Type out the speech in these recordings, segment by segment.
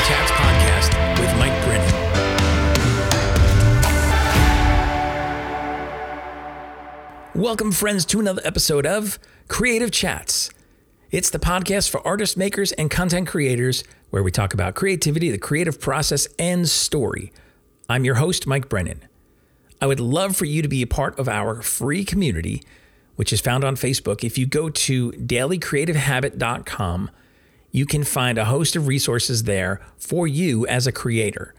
Creative Chats podcast with Mike Brennan. Welcome, friends, to another episode of Creative Chats. It's the podcast for artists, makers, and content creators where we talk about creativity, the creative process, and story. I'm your host, Mike Brennan. I would love for you to be a part of our free community, which is found on Facebook. If you go to dailycreativehabit.com, you can find a host of resources there for you as a creator.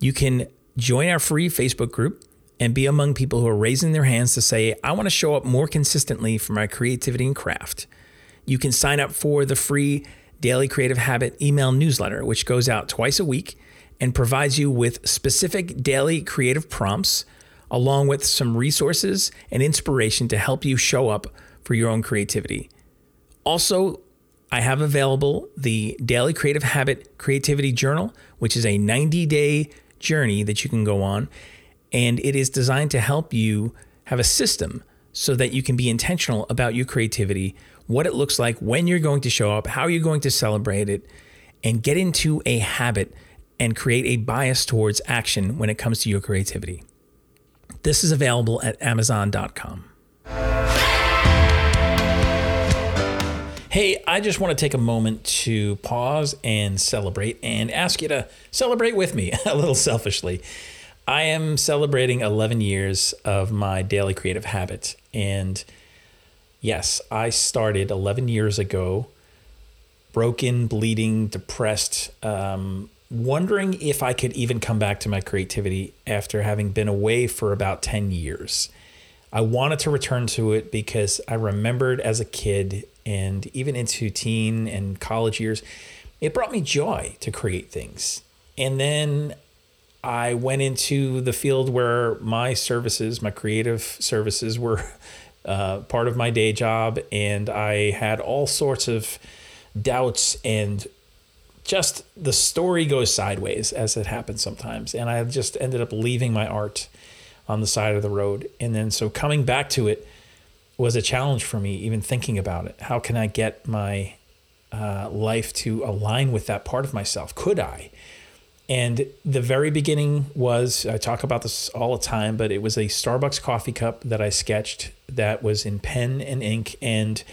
You can join our free Facebook group and be among people who are raising their hands to say, I want to show up more consistently for my creativity and craft. You can sign up for the free Daily Creative Habit email newsletter, which goes out twice a week and provides you with specific daily creative prompts along with some resources and inspiration to help you show up for your own creativity. Also, I have available the Daily Creative Habit Creativity Journal, which is a 90-day journey that you can go on, and it is designed to help you have a system so that you can be intentional about your creativity, what it looks like, when you're going to show up, how you're going to celebrate it, and get into a habit and create a bias towards action when it comes to your creativity. This is available at Amazon.com. Hey, I just want to take a moment to pause and celebrate and ask you to celebrate with me a little selfishly. I am celebrating 11 years of my Daily Creative Habit. And yes, I started 11 years ago, broken, bleeding, depressed, wondering if I could even come back to my creativity after having been away for about 10 years. I wanted to return to it because I remembered as a kid and even into teen and college years, it brought me joy to create things. And then I went into the field where my creative services were part of my day job. And I had all sorts of doubts and just the story goes sideways as it happens sometimes. And I just ended up leaving my art on the side of the road. And then so coming back to it was a challenge for me, even thinking about it. How can I get my life to align with that part of myself? Could I? And the very beginning was, I talk about this all the time, but it was a Starbucks coffee cup that I sketched that was in pen and ink. And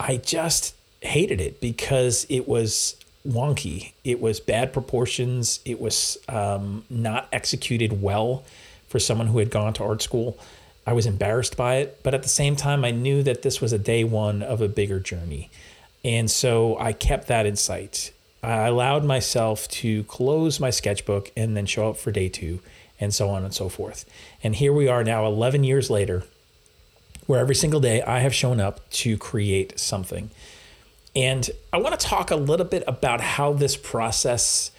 I just hated it because it was wonky. It was bad proportions. It was not executed well for someone who had gone to art school. I was embarrassed by it, but at the same time, I knew that this was a day one of a bigger journey. And so I kept that in sight. I allowed myself to close my sketchbook and then show up for day two and so on and so forth. And here we are now 11 years later, where every single day I have shown up to create something. And I want to talk a little bit about how this process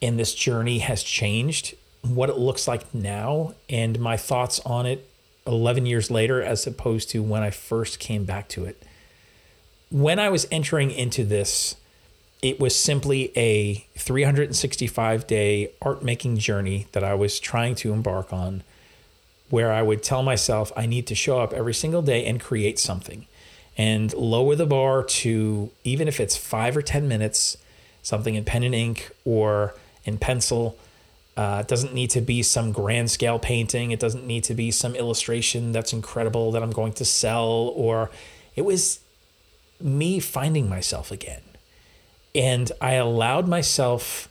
and this journey has changed, what it looks like now, and my thoughts on it 11 years later as opposed to when I first came back to it. When I was entering into this, it was simply a 365-day art-making journey that I was trying to embark on, where I would tell myself I need to show up every single day and create something. And lower the bar to, even if it's 5 or 10 minutes, something in pen and ink or in pencil. It doesn't need to be some grand scale painting. It doesn't need to be some illustration that's incredible that I'm going to sell. Or it was me finding myself again. And I allowed myself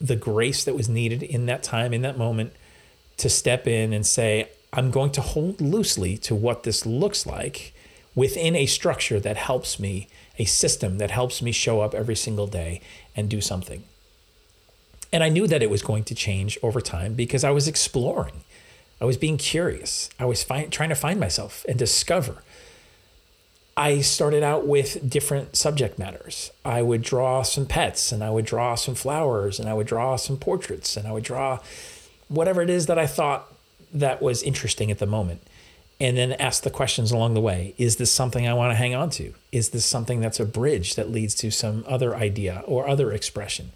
the grace that was needed in that time, in that moment, to step in and say, I'm going to hold loosely to what this looks like within a structure that helps me, a system that helps me show up every single day and do something. And I knew that it was going to change over time because I was exploring. I was being curious. I was trying to find myself and discover. I started out with different subject matters. I would draw some pets, and I would draw some flowers, and I would draw some portraits, and I would draw whatever it is that I thought that was interesting at the moment. And then ask the questions along the way. Is this something I want to hang on to? Is this something that's a bridge that leads to some other idea or other expression?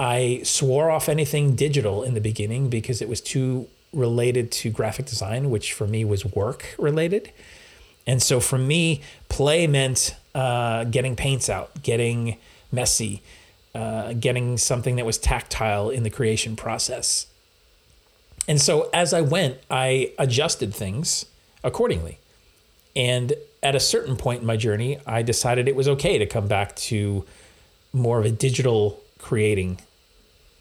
I swore off anything digital in the beginning because it was too related to graphic design, which for me was work related. And so for me, play meant getting paints out, getting messy, getting something that was tactile in the creation process. And so as I went, I adjusted things accordingly. And at a certain point in my journey, I decided it was okay to come back to more of a digital creating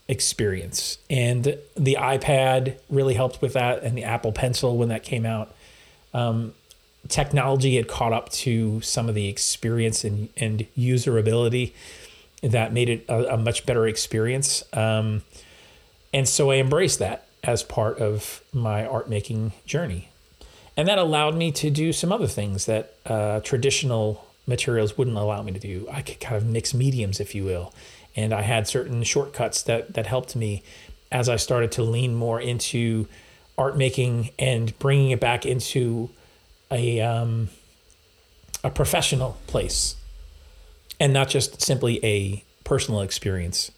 experience. And the iPad really helped with that, and the Apple Pencil when that came out. Technology had caught up to some of the experience and userability that made it a much better experience. And so I embraced that as part of my art making journey. And that allowed me to do some other things that traditional materials wouldn't allow me to do. I could kind of mix mediums, if you will. And I had certain shortcuts that helped me as I started to lean more into art making and bringing it back into a professional place, and not just simply a personal experience.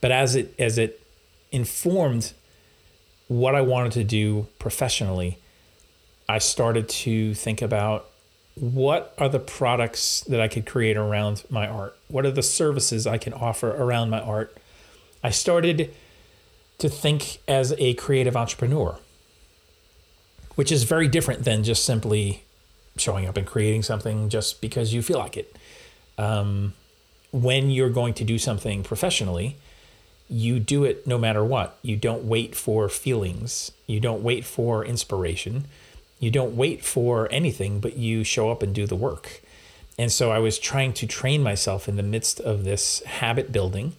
But as it informed what I wanted to do professionally, I started to think about, what are the products that I could create around my art? What are the services I can offer around my art? I started to think as a creative entrepreneur, which is very different than just simply showing up and creating something just because you feel like it. When you're going to do something professionally, you do it no matter what. You don't wait for feelings. You don't wait for inspiration. You don't wait for anything, but you show up and do the work. And so I was trying to train myself in the midst of this habit building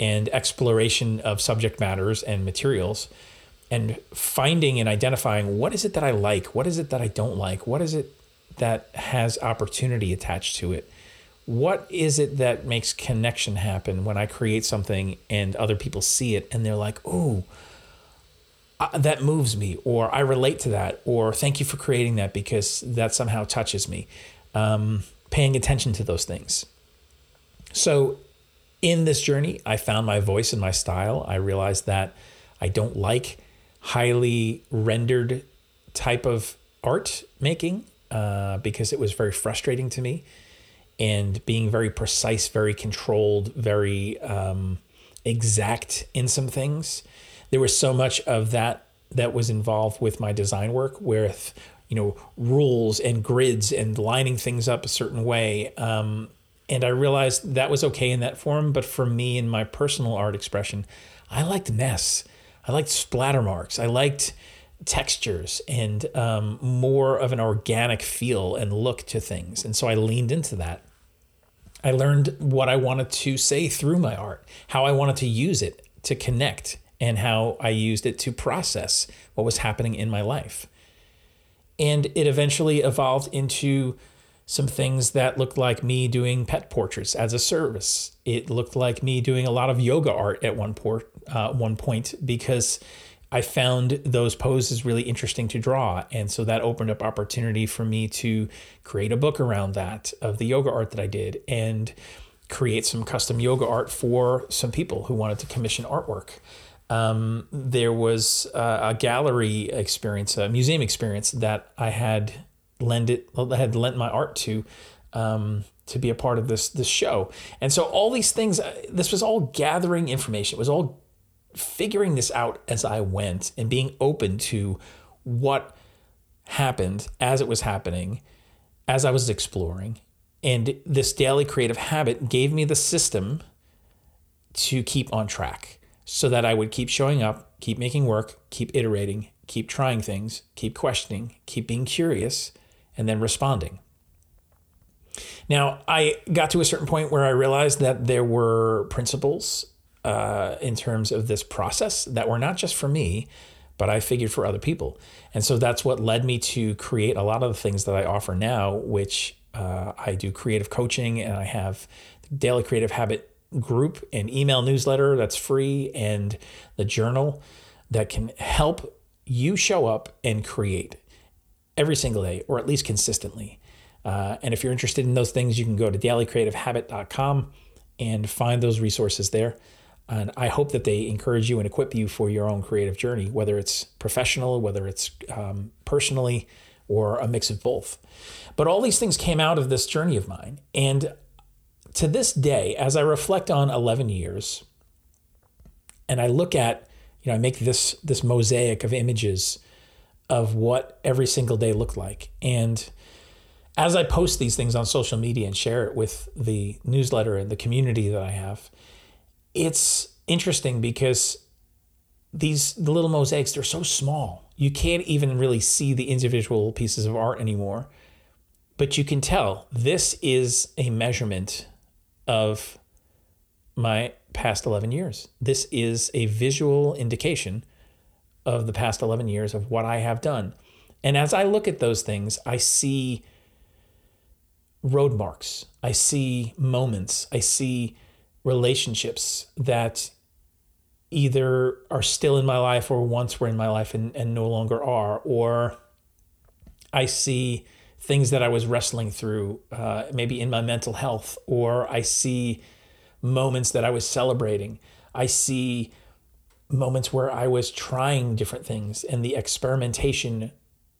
and exploration of subject matters and materials, and finding and identifying, what is it that I like? What is it that I don't like? What is it that has opportunity attached to it? What is it that makes connection happen when I create something and other people see it and they're like, oh, that moves me, or I relate to that, or thank you for creating that because that somehow touches me. Paying attention to those things. So in this journey, I found my voice and my style. I realized that I don't like highly rendered type of art making because it was very frustrating to me, and being very precise, very controlled, very exact in some things. There was so much of that was involved with my design work, with, rules and grids and lining things up a certain way. And I realized that was okay in that form. But for me, in my personal art expression, I liked mess. I liked splatter marks. I liked textures and more of an organic feel and look to things. And so I leaned into that. I learned what I wanted to say through my art, how I wanted to use it to connect, and how I used it to process what was happening in my life. And it eventually evolved into some things that looked like me doing pet portraits as a service. It looked like me doing a lot of yoga art at one point because I found those poses really interesting to draw. And so that opened up opportunity for me to create a book around that, of the yoga art that I did, and create some custom yoga art for some people who wanted to commission artwork. There was a gallery experience, a museum experience that I had lent my art to be a part of this show. And so all these things, this was all gathering information. It was all figuring this out as I went and being open to what happened as it was happening, as I was exploring. And this daily creative habit gave me the system to keep on track, so that I would keep showing up, keep making work, keep iterating, keep trying things, keep questioning, keep being curious, and then responding. Now, I got to a certain point where I realized that there were principles in terms of this process that were not just for me, but I figured for other people. And so that's what led me to create a lot of the things that I offer now, which I do creative coaching, and I have the Daily Creative Habit group and email newsletter that's free, and the journal that can help you show up and create every single day, or at least consistently. And if you're interested in those things, you can go to dailycreativehabit.com and find those resources there. And I hope that they encourage you and equip you for your own creative journey, whether it's professional, whether it's personally, or a mix of both. But all these things came out of this journey of mine. And to this day, as I reflect on 11 years, and I look at, I make this mosaic of images of what every single day looked like. And as I post these things on social media and share it with the newsletter and the community that I have, it's interesting because the little mosaics, they're so small. You can't even really see the individual pieces of art anymore, but you can tell this is a measurement of my past 11 years. This is a visual indication of the past 11 years of what I have done. And as I look at those things, I see road marks. I see moments. I see relationships that either are still in my life or once were in my life and no longer are. Or I see things that I was wrestling through, maybe in my mental health, or I see moments that I was celebrating. I see moments where I was trying different things and the experimentation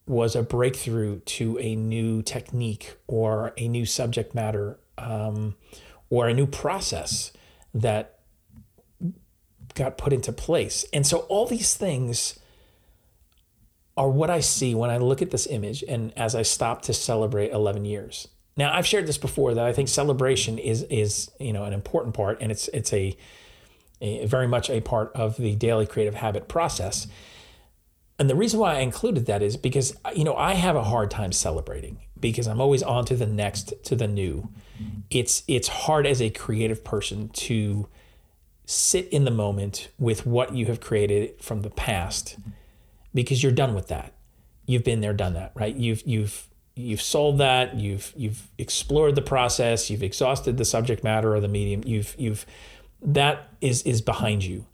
was a breakthrough to a new technique or a new subject matter, or a new process that got put into place. And so all these things are what I see when I look at this image and as I stop to celebrate 11 years. Now, I've shared this before that I think celebration is an important part, and it's a very much a part of the daily creative habit process. And the reason why I included that is because, I have a hard time celebrating because I'm always on to the next, to the new. It's hard as a creative person to sit in the moment with what you have created from the past because you're done with that. You've been there, done that, right? You've sold that, you've explored the process, you've exhausted the subject matter or the medium, that is behind you.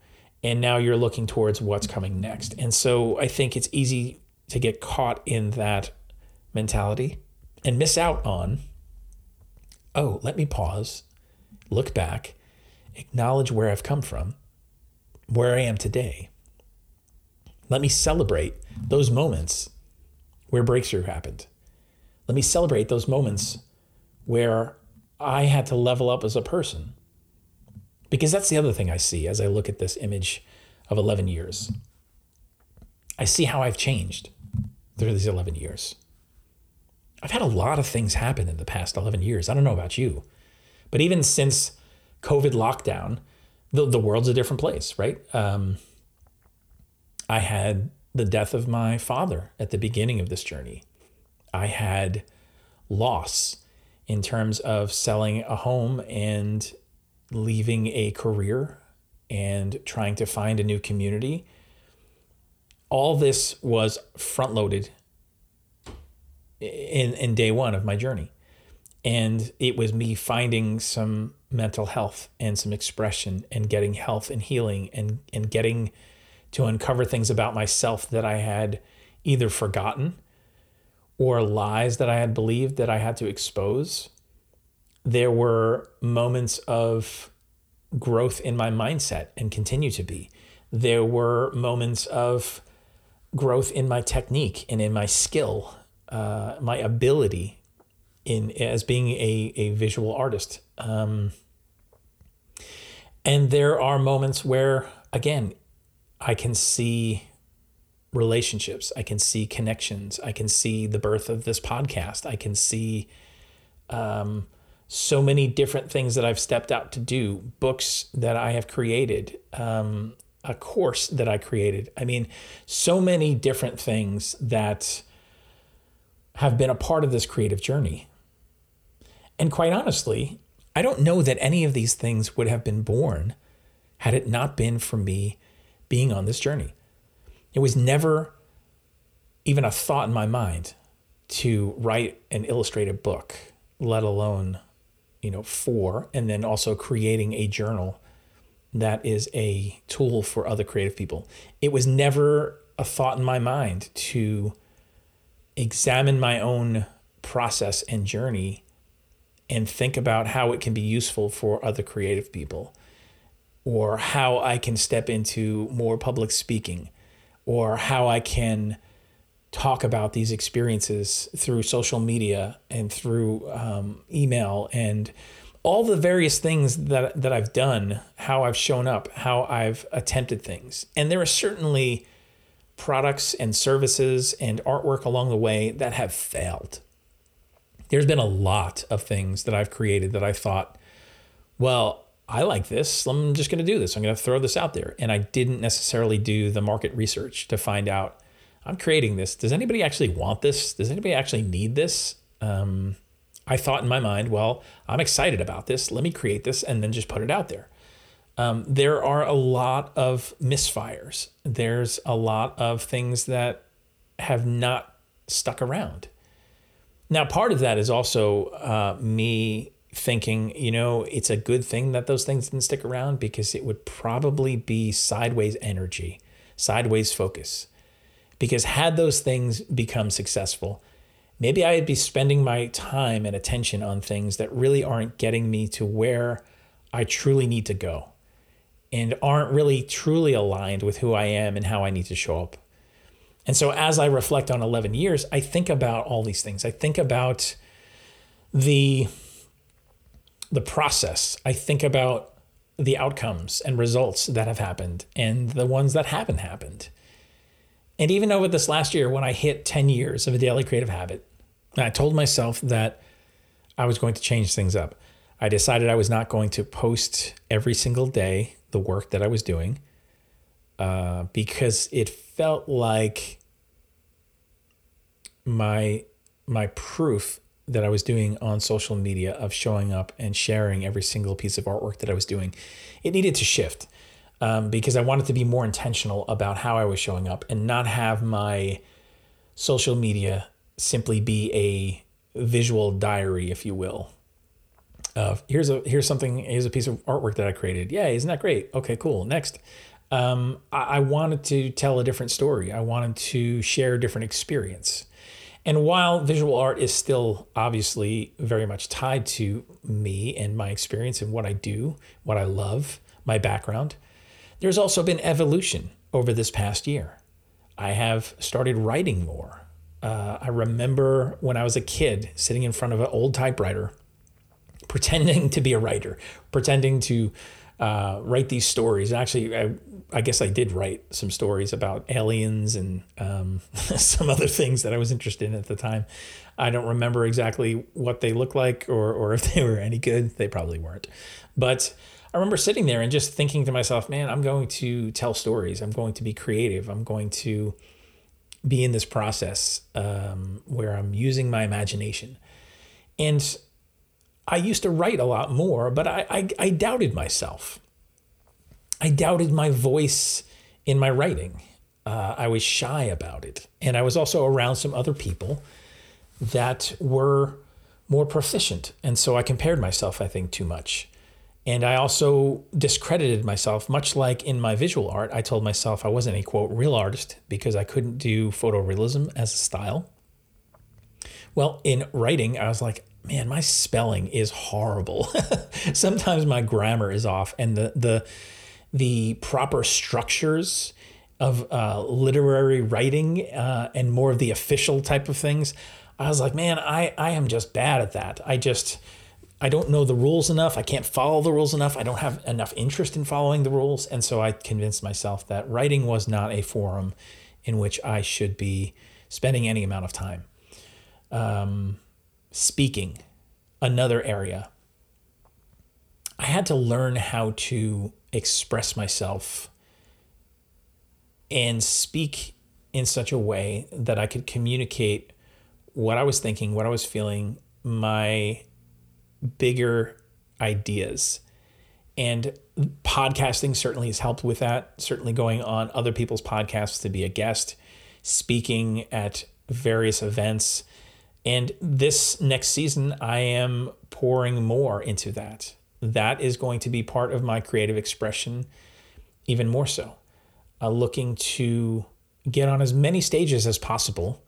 And now you're looking towards what's coming next. And so I think it's easy to get caught in that mentality and miss out on, oh, let me pause, look back, acknowledge where I've come from, where I am today. Let me celebrate those moments where breakthrough happened. Let me celebrate those moments where I had to level up as a person. Because that's the other thing I see as I look at this image of 11 years. I see how I've changed through these 11 years. I've had a lot of things happen in the past 11 years. I don't know about you, but even since COVID lockdown, the world's a different place, right? I had the death of my father at the beginning of this journey. I had loss in terms of selling a home and leaving a career and trying to find a new community. All this was front loaded in day one of my journey. And it was me finding some mental health and some expression and getting health and healing and getting to uncover things about myself that I had either forgotten or lies that I had believed that I had to expose. There were moments of growth in my mindset and continue to be. There were moments of growth in my technique and in my skill, my ability as being a visual artist. And there are moments where, again, I can see relationships. I can see connections. I can see the birth of this podcast. I can see so many different things that I've stepped out to do, books that I have created, a course that I created. I mean, so many different things that have been a part of this creative journey. And quite honestly, I don't know that any of these things would have been born had it not been for me being on this journey. It was never even a thought in my mind to write and illustrate a book, let alone, and then also creating a journal that is a tool for other creative people. It was never a thought in my mind to examine my own process and journey and think about how it can be useful for other creative people, or how I can step into more public speaking, or how I can talk about these experiences through social media and through email and all the various things that I've done, how I've shown up, how I've attempted things. And there are certainly products and services and artwork along the way that have failed. There's been a lot of things that I've created that I thought, well, I like this. I'm just going to do this. I'm going to throw this out there. And I didn't necessarily do the market research to find out, I'm creating this. Does anybody actually want this? Does anybody actually need this? I thought in my mind, well, I'm excited about this. Let me create this and then just put it out there. There are a lot of misfires. There's a lot of things that have not stuck around. Now, part of that is also me thinking, it's a good thing that those things didn't stick around, because it would probably be sideways energy, sideways focus. Because had those things become successful, maybe I'd be spending my time and attention on things that really aren't getting me to where I truly need to go and aren't really truly aligned with who I am and how I need to show up. And so as I reflect on 11 years, I think about all these things. I think about the process. I think about the outcomes and results that have happened and the ones that haven't happened. And even over this last year, when I hit 10 years of a daily creative habit, I told myself that I was going to change things up. I decided I was not going to post every single day the work that I was doing because it felt like my proof that I was doing on social media of showing up and sharing every single piece of artwork that I was doing, it needed to shift. Because I wanted to be more intentional about how I was showing up and not have my social media simply be a visual diary, if you will. Here's a piece of artwork that I created. Yeah, isn't that great? Okay, cool. Next. I wanted to tell a different story. I wanted to share a different experience. And while visual art is still obviously very much tied to me and my experience and what I do, what I love, my background, there's also been evolution over this past year. I have started writing more. I remember when I was a kid sitting in front of an old typewriter, pretending to be a writer, pretending to write these stories. Actually, I guess I did write some stories about aliens and some other things that I was interested in at the time. I don't remember exactly what they looked like or if they were any good. They probably weren't. But I remember sitting there and just thinking to myself, man, I'm going to tell stories. I'm going to be creative. I'm going to be in this process where I'm using my imagination. And I used to write a lot more, but I doubted myself. I doubted my voice in my writing. I was shy about it. And I was also around some other people that were more proficient. And so I compared myself, I think, too much. And I also discredited myself, much like in my visual art. I told myself I wasn't a, quote, real artist because I couldn't do photorealism as a style. Well, in writing, I was like, man, my spelling is horrible. Sometimes my grammar is off, and the proper structures of literary writing and more of the official type of things. I was like, man, I am just bad at that. I don't know the rules enough. I can't follow the rules enough. I don't have enough interest in following the rules. And so I convinced myself that writing was not a forum in which I should be spending any amount of time. Speaking, another area. I had to learn how to express myself and speak in such a way that I could communicate what I was thinking, what I was feeling, my bigger ideas. And podcasting certainly has helped with that. Certainly going on other people's podcasts to be a guest, speaking at various events. And this next season, I am pouring more into that. That is going to be part of my creative expression even more so. Looking to get on as many stages as possible.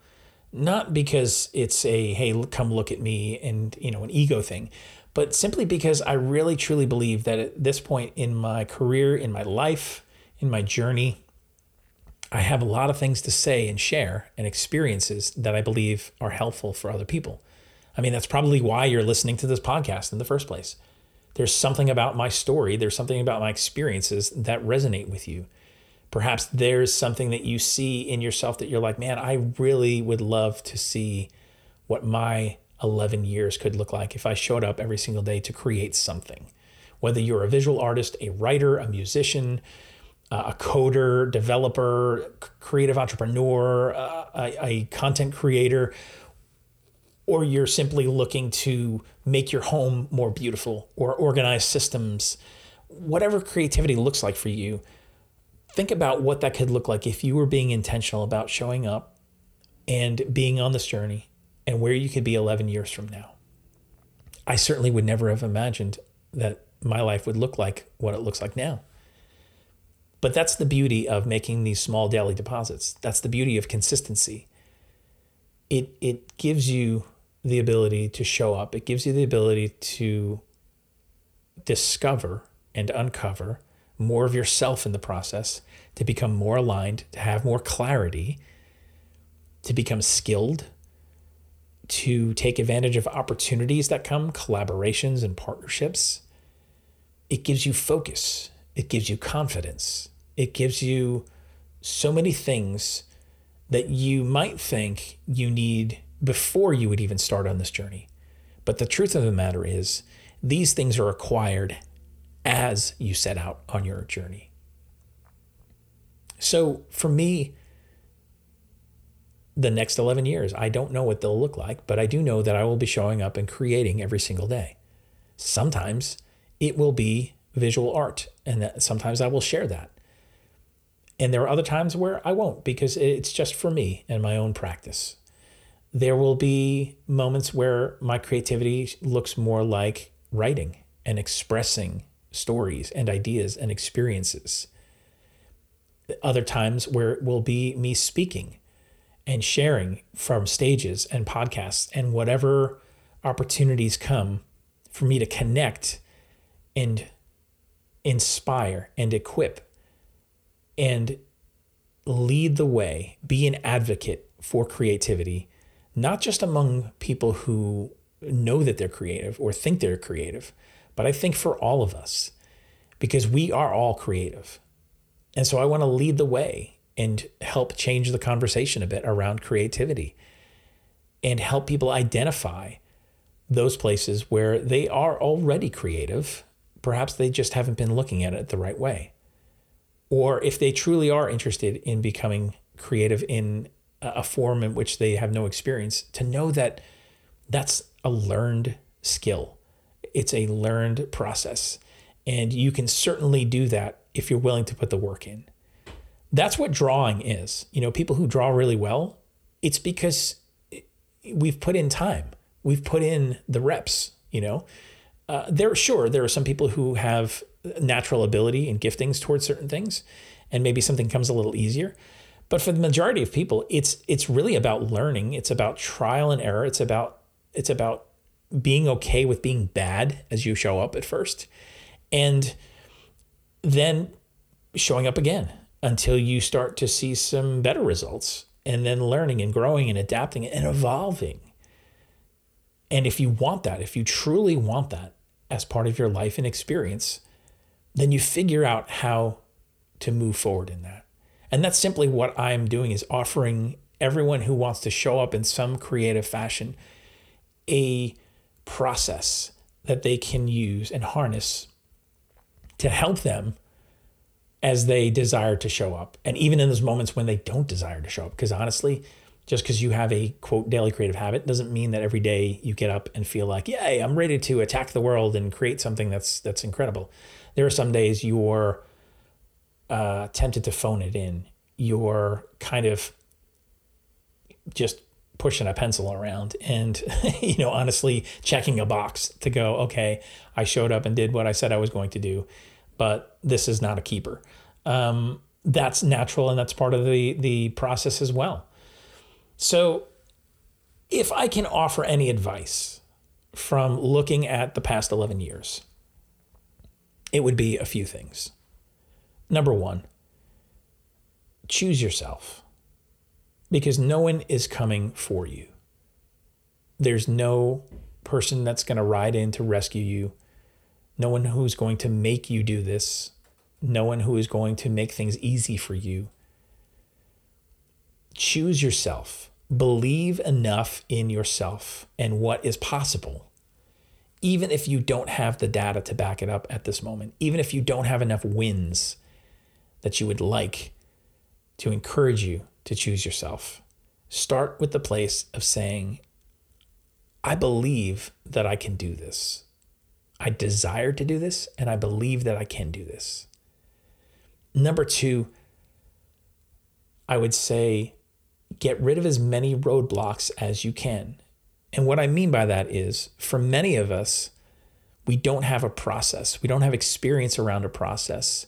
Not because it's a, hey, come look at me and, an ego thing, but simply because I really, truly believe that at this point in my career, in my life, in my journey, I have a lot of things to say and share and experiences that I believe are helpful for other people. I mean, that's probably why you're listening to this podcast in the first place. There's something about my story. There's something about my experiences that resonate with you. Perhaps there's something that you see in yourself that you're like, man, I really would love to see what my 11 years could look like if I showed up every single day to create something. Whether you're a visual artist, a writer, a musician, a coder, developer, creative entrepreneur, a content creator, or you're simply looking to make your home more beautiful or organize systems, whatever creativity looks like for you, think about what that could look like if you were being intentional about showing up and being on this journey and where you could be 11 years from now. I certainly would never have imagined that my life would look like what it looks like now. But that's the beauty of making these small daily deposits. That's the beauty of consistency. It gives you the ability to show up. It gives you the ability to discover and uncover more of yourself in the process, to become more aligned, to have more clarity, to become skilled, to take advantage of opportunities that come, collaborations and partnerships. It gives you focus. It gives you confidence. It gives you so many things that you might think you need before you would even start on this journey. But the truth of the matter is, these things are acquired as you set out on your journey. So for me, the next 11 years, I don't know what they'll look like, but I do know that I will be showing up and creating every single day. Sometimes it will be visual art, and that sometimes I will share that. And there are other times where I won't, because it's just for me and my own practice. There will be moments where my creativity looks more like writing and expressing stories and ideas and experiences. Other times where it will be me speaking and sharing from stages and podcasts and whatever opportunities come for me to connect and inspire and equip and lead the way, be an advocate for creativity, not just among people who know that they're creative or think they're creative, but I think for all of us, because we are all creative. And so I want to lead the way and help change the conversation a bit around creativity and help people identify those places where they are already creative. Perhaps they just haven't been looking at it the right way. Or if they truly are interested in becoming creative in a form in which they have no experience, to know that that's a learned skill. It's a learned process. And you can certainly do that if you're willing to put the work in. That's what drawing is. You know, people who draw really well, it's because we've put in time. We've put in the reps, you know. There are some people who have natural ability and giftings towards certain things, and maybe something comes a little easier. But for the majority of people, it's really about learning. It's about trial and error. It's about being okay with being bad as you show up at first, and then showing up again until you start to see some better results, and then learning and growing and adapting and evolving. And if you want that, if you truly want that as part of your life and experience, then you figure out how to move forward in that. And that's simply what I'm doing, is offering everyone who wants to show up in some creative fashion a process that they can use and harness to help them as they desire to show up. And even in those moments when they don't desire to show up, because honestly, just because you have a, quote, daily creative habit doesn't mean that every day you get up and feel like, yay, I'm ready to attack the world and create something that's incredible. There are some days you're tempted to phone it in. You're kind of just pushing a pencil around and, you know, honestly checking a box to go, okay, I showed up and did what I said I was going to do, but this is not a keeper. That's natural, and that's part of the process as well. So if I can offer any advice from looking at the past 11 years, it would be a few things. Number one, choose yourself, because no one is coming for you. There's no person that's going to ride in to rescue you. no one who's going to make you do this, no one who is going to make things easy for you. Choose yourself. Believe enough in yourself and what is possible, even if you don't have the data to back it up at this moment, even if you don't have enough wins that you would like to encourage you to choose yourself. Start with the place of saying, I believe that I can do this. I desire to do this, and I believe that I can do this. Number two, I would say, get rid of as many roadblocks as you can. And what I mean by that is, for many of us, we don't have a process. We don't have experience around a process.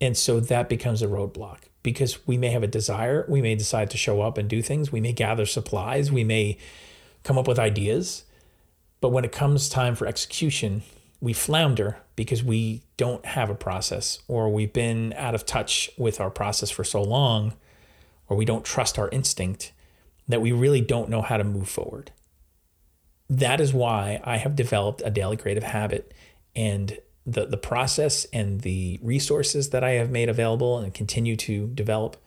And so that becomes a roadblock because we may have a desire. We may decide to show up and do things. We may gather supplies. We may come up with ideas. But when it comes time for execution, we flounder because we don't have a process, or we've been out of touch with our process for so long, or we don't trust our instinct that we really don't know how to move forward. That is why I have developed a daily creative habit, and the process and the resources that I have made available and continue to develop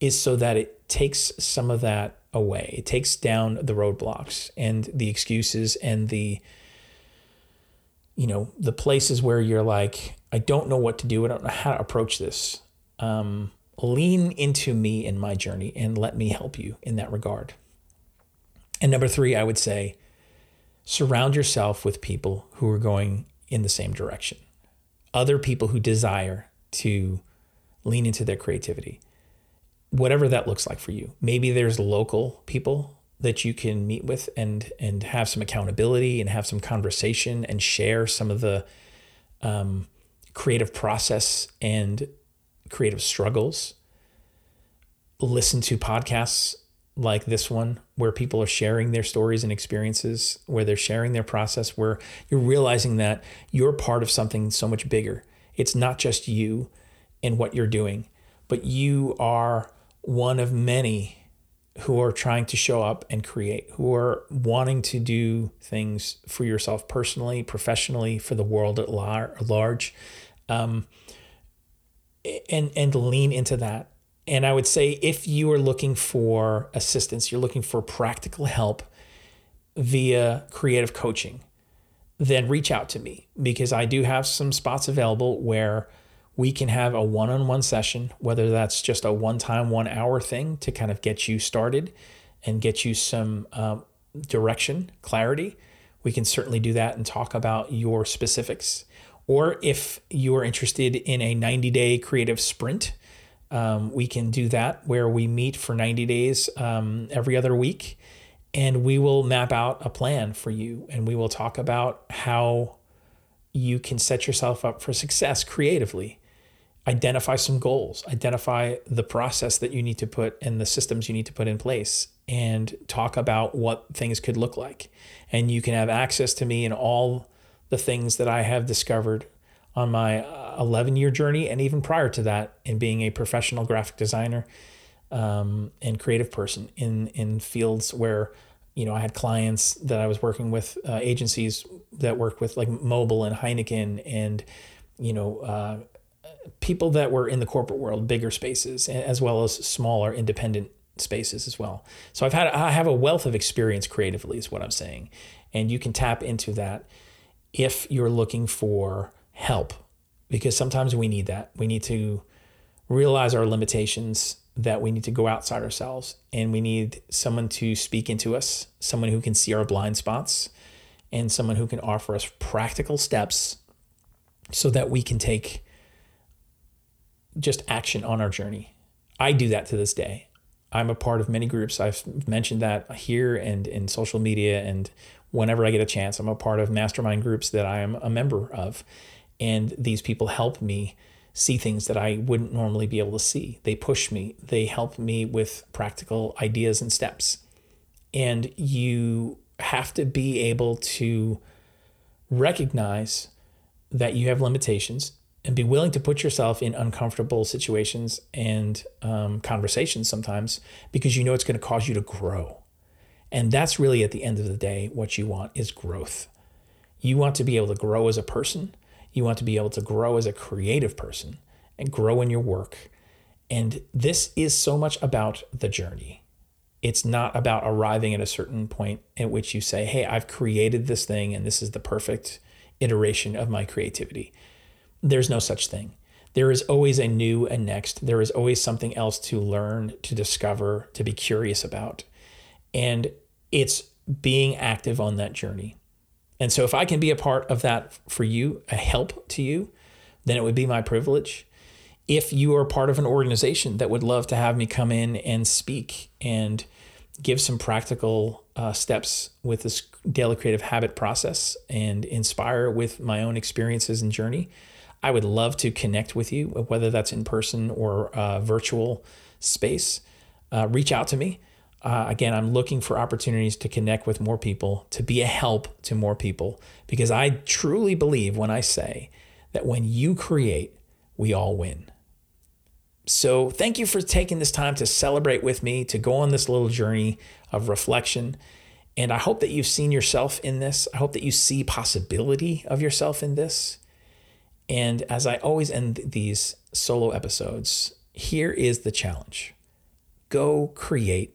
is so that it takes some of that away. It takes down the roadblocks and the excuses and the places where you're like, I don't know what to do. I don't know how to approach this. Lean into me and my journey and let me help you in that regard. And number three, I would say, surround yourself with people who are going in the same direction. Other people who desire to lean into their creativity, whatever that looks like for you. Maybe there's local people that you can meet with and have some accountability and have some conversation and share some of the creative process and creative struggles. Listen to podcasts like this one, where people are sharing their stories and experiences, where they're sharing their process, where you're realizing that you're part of something so much bigger. It's not just you and what you're doing, but you are one of many who are trying to show up and create, who are wanting to do things for yourself personally, professionally, for the world at large, and lean into that. And I would say, if you are looking for assistance, you're looking for practical help via creative coaching, then reach out to me, because I do have some spots available where we can have a one-on-one session, whether that's just a one-time, one-hour thing to kind of get you started and get you some direction, clarity. We can certainly do that and talk about your specifics. Or if you are interested in a 90-day creative sprint, we can do that, where we meet for 90 days every other week, and we will map out a plan for you, and we will talk about how you can set yourself up for success creatively, identify some goals, identify the process that you need to put and the systems you need to put in place, and talk about what things could look like. And you can have access to me and all the things that I have discovered on my 11-year journey, and even prior to that, in being a professional graphic designer and creative person in fields where, I had clients that I was working with, agencies that worked with like Mobil and Heineken and, people that were in the corporate world, bigger spaces, as well as smaller independent spaces as well. So I have a wealth of experience creatively, is what I'm saying. And you can tap into that if you're looking for help, because sometimes we need that. We need to realize our limitations, that we need to go outside ourselves, and we need someone to speak into us, someone who can see our blind spots, and someone who can offer us practical steps so that we can take just action on our journey. I do that to this day. I'm a part of many groups. I've mentioned that here and in social media, and whenever I get a chance, I'm a part of mastermind groups that I am a member of. And these people help me see things that I wouldn't normally be able to see. They push me. They help me with practical ideas and steps. And you have to be able to recognize that you have limitations and be willing to put yourself in uncomfortable situations and conversations sometimes, because you know it's going to cause you to grow. And that's really, at the end of the day, what you want is growth. You want to be able to grow as a person. You want to be able to grow as a creative person and grow in your work. And this is so much about the journey. It's not about arriving at a certain point at which you say, hey, I've created this thing and this is the perfect iteration of my creativity. There's no such thing. There is always a new and next. There is always something else to learn, to discover, to be curious about. And it's being active on that journey. And so if I can be a part of that for you, a help to you, then it would be my privilege. If you are part of an organization that would love to have me come in and speak and give some practical steps with this daily creative habit process and inspire with my own experiences and journey, I would love to connect with you, whether that's in person or virtual space. Reach out to me. Again, I'm looking for opportunities to connect with more people, to be a help to more people, because I truly believe when I say that when you create, we all win. So thank you for taking this time to celebrate with me, to go on this little journey of reflection. And I hope that you've seen yourself in this. I hope that you see possibility of yourself in this. And as I always end these solo episodes, here is the challenge. Go create